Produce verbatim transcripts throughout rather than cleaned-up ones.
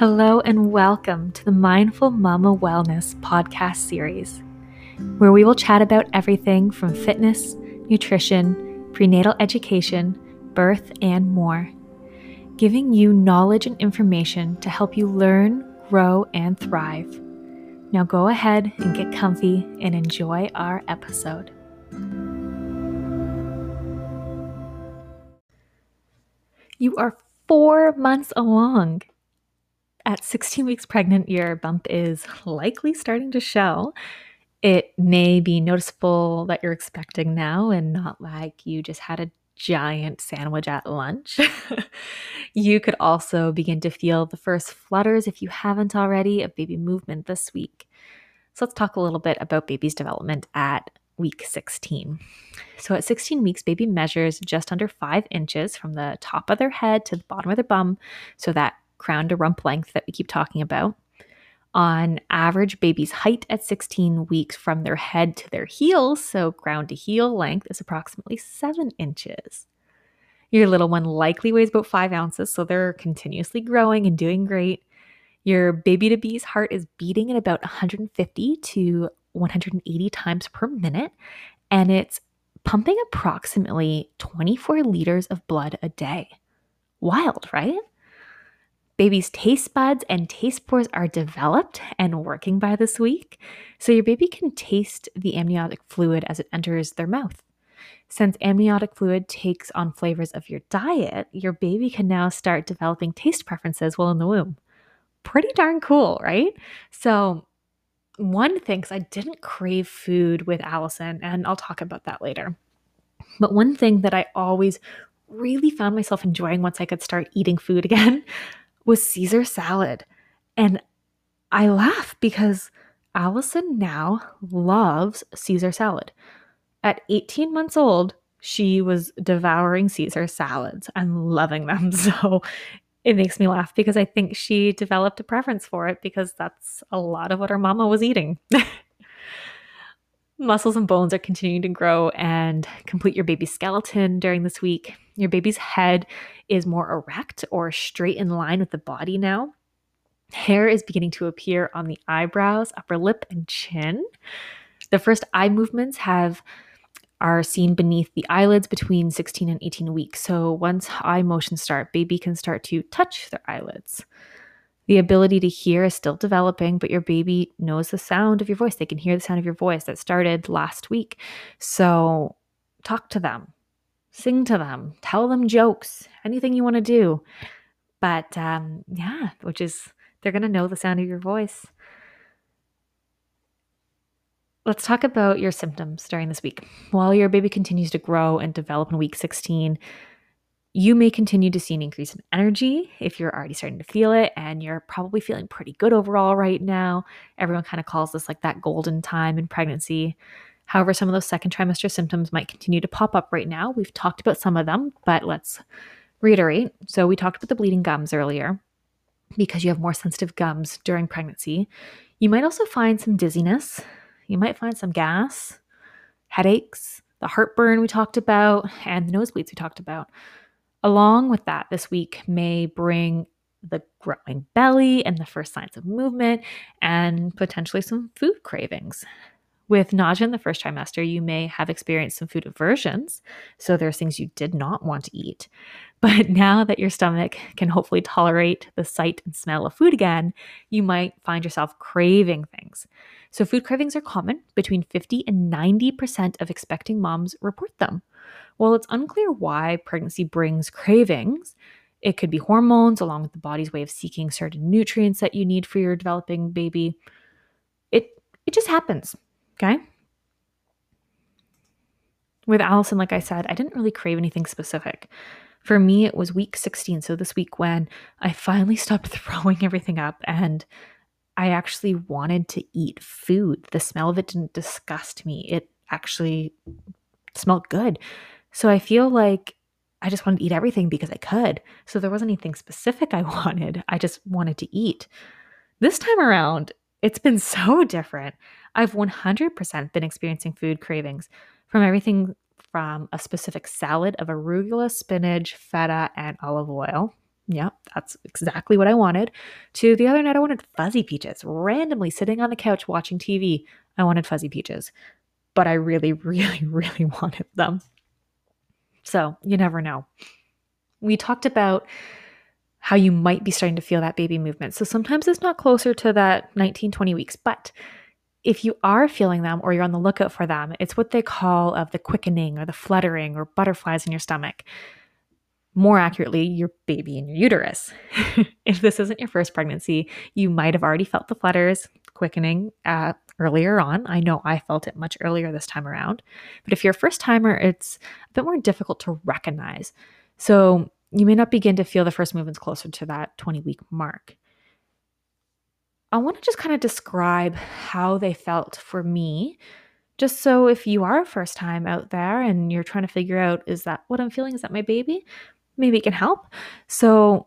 Hello and welcome to the Mindful Mama Wellness podcast series, where we will chat about everything from fitness, nutrition, prenatal education, birth, and more, giving you knowledge and information to help you learn, grow, and thrive. Now go ahead and get comfy and enjoy our episode. You are four months along. At sixteen weeks pregnant, your bump is likely starting to show. It may be noticeable that you're expecting now and not like you just had a giant sandwich at lunch. You could also begin to feel the first flutters, if you haven't already, of baby movement this week. So let's talk a little bit about baby's development at week sixteen. So at sixteen weeks, baby measures just under five inches from the top of their head to the bottom of their bum, so that crown to rump length that we keep talking about. On average, baby's height at sixteen weeks from their head to their heels, so crown to heel length, is approximately seven inches. Your little one likely weighs about five ounces, so they're continuously growing and doing great. Your baby-to-be's heart is beating at about one hundred fifty to one hundred eighty times per minute, and it's pumping approximately twenty-four liters of blood a day. Wild, right? Baby's taste buds and taste pores are developed and working by this week, so your baby can taste the amniotic fluid as it enters their mouth. Since amniotic fluid takes on flavors of your diet, your baby can now start developing taste preferences while in the womb. Pretty darn cool, right? So one thinks I didn't crave food with Allison, and I'll talk about that later. But one thing that I always really found myself enjoying once I could start eating food again was Caesar salad. And I laugh because Allison now loves Caesar salad. At eighteen months old, she was devouring Caesar salads and loving them. So it makes me laugh because I think she developed a preference for it because that's a lot of what her mama was eating. Muscles and bones are continuing to grow and complete your baby's skeleton during this week. Your baby's head is more erect or straight in line with the body now. Hair is beginning to appear on the eyebrows, upper lip, and chin. The first eye movements have are seen beneath the eyelids between sixteen and eighteen weeks. So once eye motions start, baby can start to touch their eyelids. The ability to hear is still developing, but your baby knows the sound of your voice. They can hear the sound of your voice that started last week. So talk to them, sing to them, tell them jokes, anything you want to do. But um, yeah, which is, they're going to know the sound of your voice. Let's talk about your symptoms during this week. While your baby continues to grow and develop in week sixteen, you may continue to see an increase in energy if you're already starting to feel it, and you're probably feeling pretty good overall right now. Everyone kind of calls this like that golden time in pregnancy. However, some of those second trimester symptoms might continue to pop up right now. We've talked about some of them, but let's reiterate. So we talked about the bleeding gums earlier because you have more sensitive gums during pregnancy. You might also find some dizziness. You might find some gas, headaches, the heartburn we talked about, and the nosebleeds we talked about. Along with that, this week may bring the growing belly and the first signs of movement and potentially some food cravings. With nausea in the first trimester, you may have experienced some food aversions, so there's things you did not want to eat. But now that your stomach can hopefully tolerate the sight and smell of food again, you might find yourself craving things. So food cravings are common. Between fifty and ninety percent of expecting moms report them. While it's unclear why pregnancy brings cravings, it could be hormones along with the body's way of seeking certain nutrients that you need for your developing baby. It, it just happens. Okay. With Allison, like I said, I didn't really crave anything specific. For me, it was week sixteen. So this week when I finally stopped throwing everything up and I actually wanted to eat food. The smell of it didn't disgust me. It actually smelled good. So I feel like I just wanted to eat everything because I could. So there wasn't anything specific I wanted. I just wanted to eat. This time around, it's been so different. I've one hundred percent been experiencing food cravings from everything from a specific salad of arugula, spinach, feta, and olive oil, Yep, that's exactly what I wanted. To the other night, I wanted fuzzy peaches. Randomly sitting on the couch watching T V, I wanted fuzzy peaches. But I really, really, really wanted them. So you never know. We talked about how you might be starting to feel that baby movement. So sometimes it's not closer to that nineteen, twenty weeks, but if you are feeling them or you're on the lookout for them, it's what they call of the quickening or the fluttering or butterflies in your stomach. More accurately, your baby in your uterus. If this isn't your first pregnancy, you might have already felt the flutters, quickening uh, earlier on. I know I felt it much earlier this time around. But if you're a first timer, it's a bit more difficult to recognize. So you may not begin to feel the first movements closer to that twenty-week mark. I want to just kind of describe how they felt for me, just so if you are a first time out there and you're trying to figure out, is that what I'm feeling? Is that my baby? Maybe it can help. So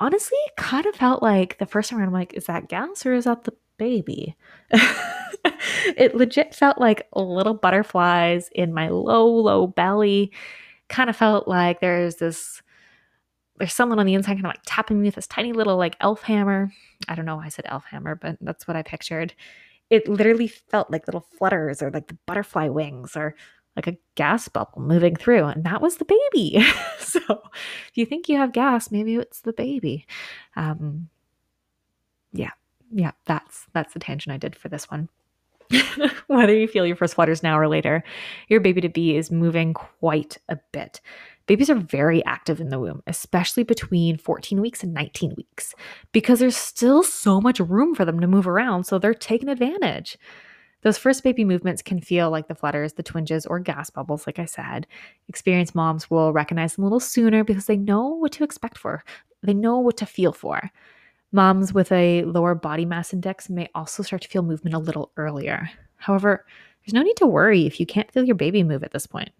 honestly, it kind of felt like the first time around, I'm like, is that gas or is that the baby? It legit felt like little butterflies in my low, low belly. Kind of felt like there's this There's someone on the inside kind of like tapping me with this tiny little like elf hammer. I don't know why I said elf hammer, but that's what I pictured. It literally felt like little flutters or like the butterfly wings or like a gas bubble moving through. And that was the baby. So if you think you have gas, maybe it's the baby. Um, yeah, yeah, that's that's the tangent I did for this one. Whether you feel your first flutters now or later, your baby-to-be is moving quite a bit. Babies are very active in the womb, especially between fourteen weeks and nineteen weeks, because there's still so much room for them to move around, so they're taking advantage. Those first baby movements can feel like the flutters, the twinges, or gas bubbles, like I said. Experienced moms will recognize them a little sooner because they know what to expect for. They know what to feel for. Moms with a lower body mass index may also start to feel movement a little earlier. However, there's no need to worry if you can't feel your baby move at this point.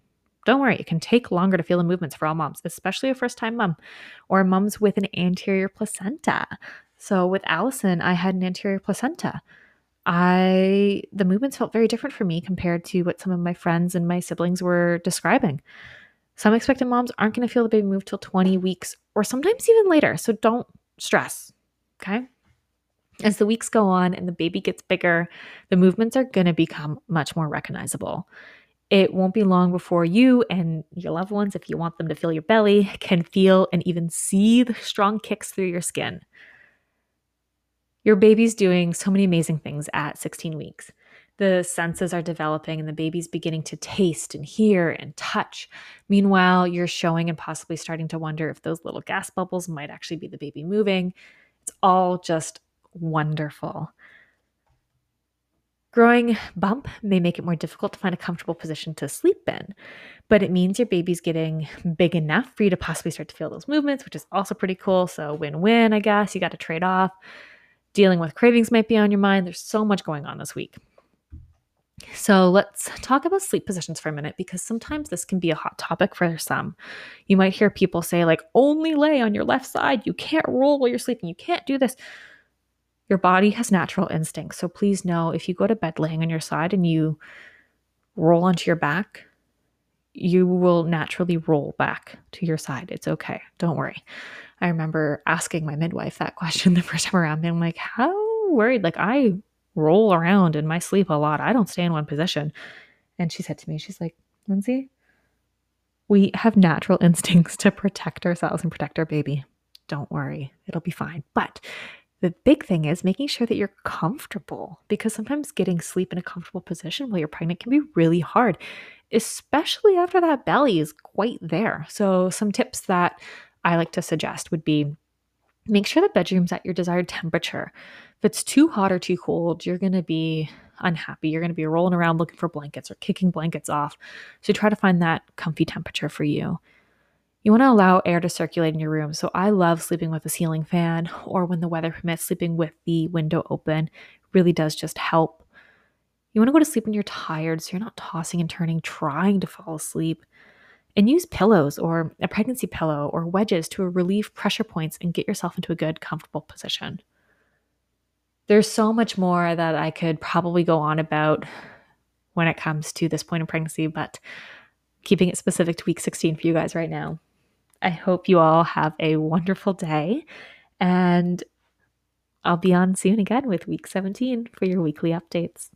Don't worry, it can take longer to feel the movements for all moms, especially a first-time mom or moms with an anterior placenta. So with Allison, I had an anterior placenta. I the movements felt very different for me compared to what some of my friends and my siblings were describing. Some expectant moms aren't going to feel the baby move till twenty weeks or sometimes even later, so don't stress. Okay. As the weeks go on and the baby gets bigger, the movements are going to become much more recognizable. It won't be long before you and your loved ones, if you want them to feel your belly, can feel and even see the strong kicks through your skin. Your baby's doing so many amazing things at sixteen weeks. The senses are developing and the baby's beginning to taste and hear and touch. Meanwhile, you're showing and possibly starting to wonder if those little gas bubbles might actually be the baby moving. It's all just wonderful. Growing bump may make it more difficult to find a comfortable position to sleep in, but it means your baby's getting big enough for you to possibly start to feel those movements, which is also pretty cool. So win-win, I guess. You got to trade off. Dealing with cravings might be on your mind. There's so much going on this week. So let's talk about sleep positions for a minute, because sometimes this can be a hot topic for some. You might hear people say like, only lay on your left side. You can't roll while you're sleeping. You can't do this. Your body has natural instincts. So please know, if you go to bed laying on your side and you roll onto your back, you will naturally roll back to your side. It's okay. Don't worry. I remember asking my midwife that question the first time around. And I'm like, how worried? Like I roll around in my sleep a lot. I don't stay in one position. And she said to me, she's like, Lindsay, we have natural instincts to protect ourselves and protect our baby. Don't worry. It'll be fine. But the big thing is making sure that you're comfortable, because sometimes getting sleep in a comfortable position while you're pregnant can be really hard, especially after that belly is quite there. So some tips that I like to suggest would be make sure the bedroom's at your desired temperature. If it's too hot or too cold, you're going to be unhappy. You're going to be rolling around looking for blankets or kicking blankets off. So try to find that comfy temperature for you. You want to allow air to circulate in your room. So I love sleeping with a ceiling fan, or when the weather permits, sleeping with the window open. It really does just help. You want to go to sleep when you're tired, so you're not tossing and turning, trying to fall asleep. And use pillows or a pregnancy pillow or wedges to relieve pressure points and get yourself into a good, comfortable position. There's so much more that I could probably go on about when it comes to this point in pregnancy, but keeping it specific to week sixteen for you guys right now. I hope you all have a wonderful day, and I'll be on soon again with week seventeen for your weekly updates.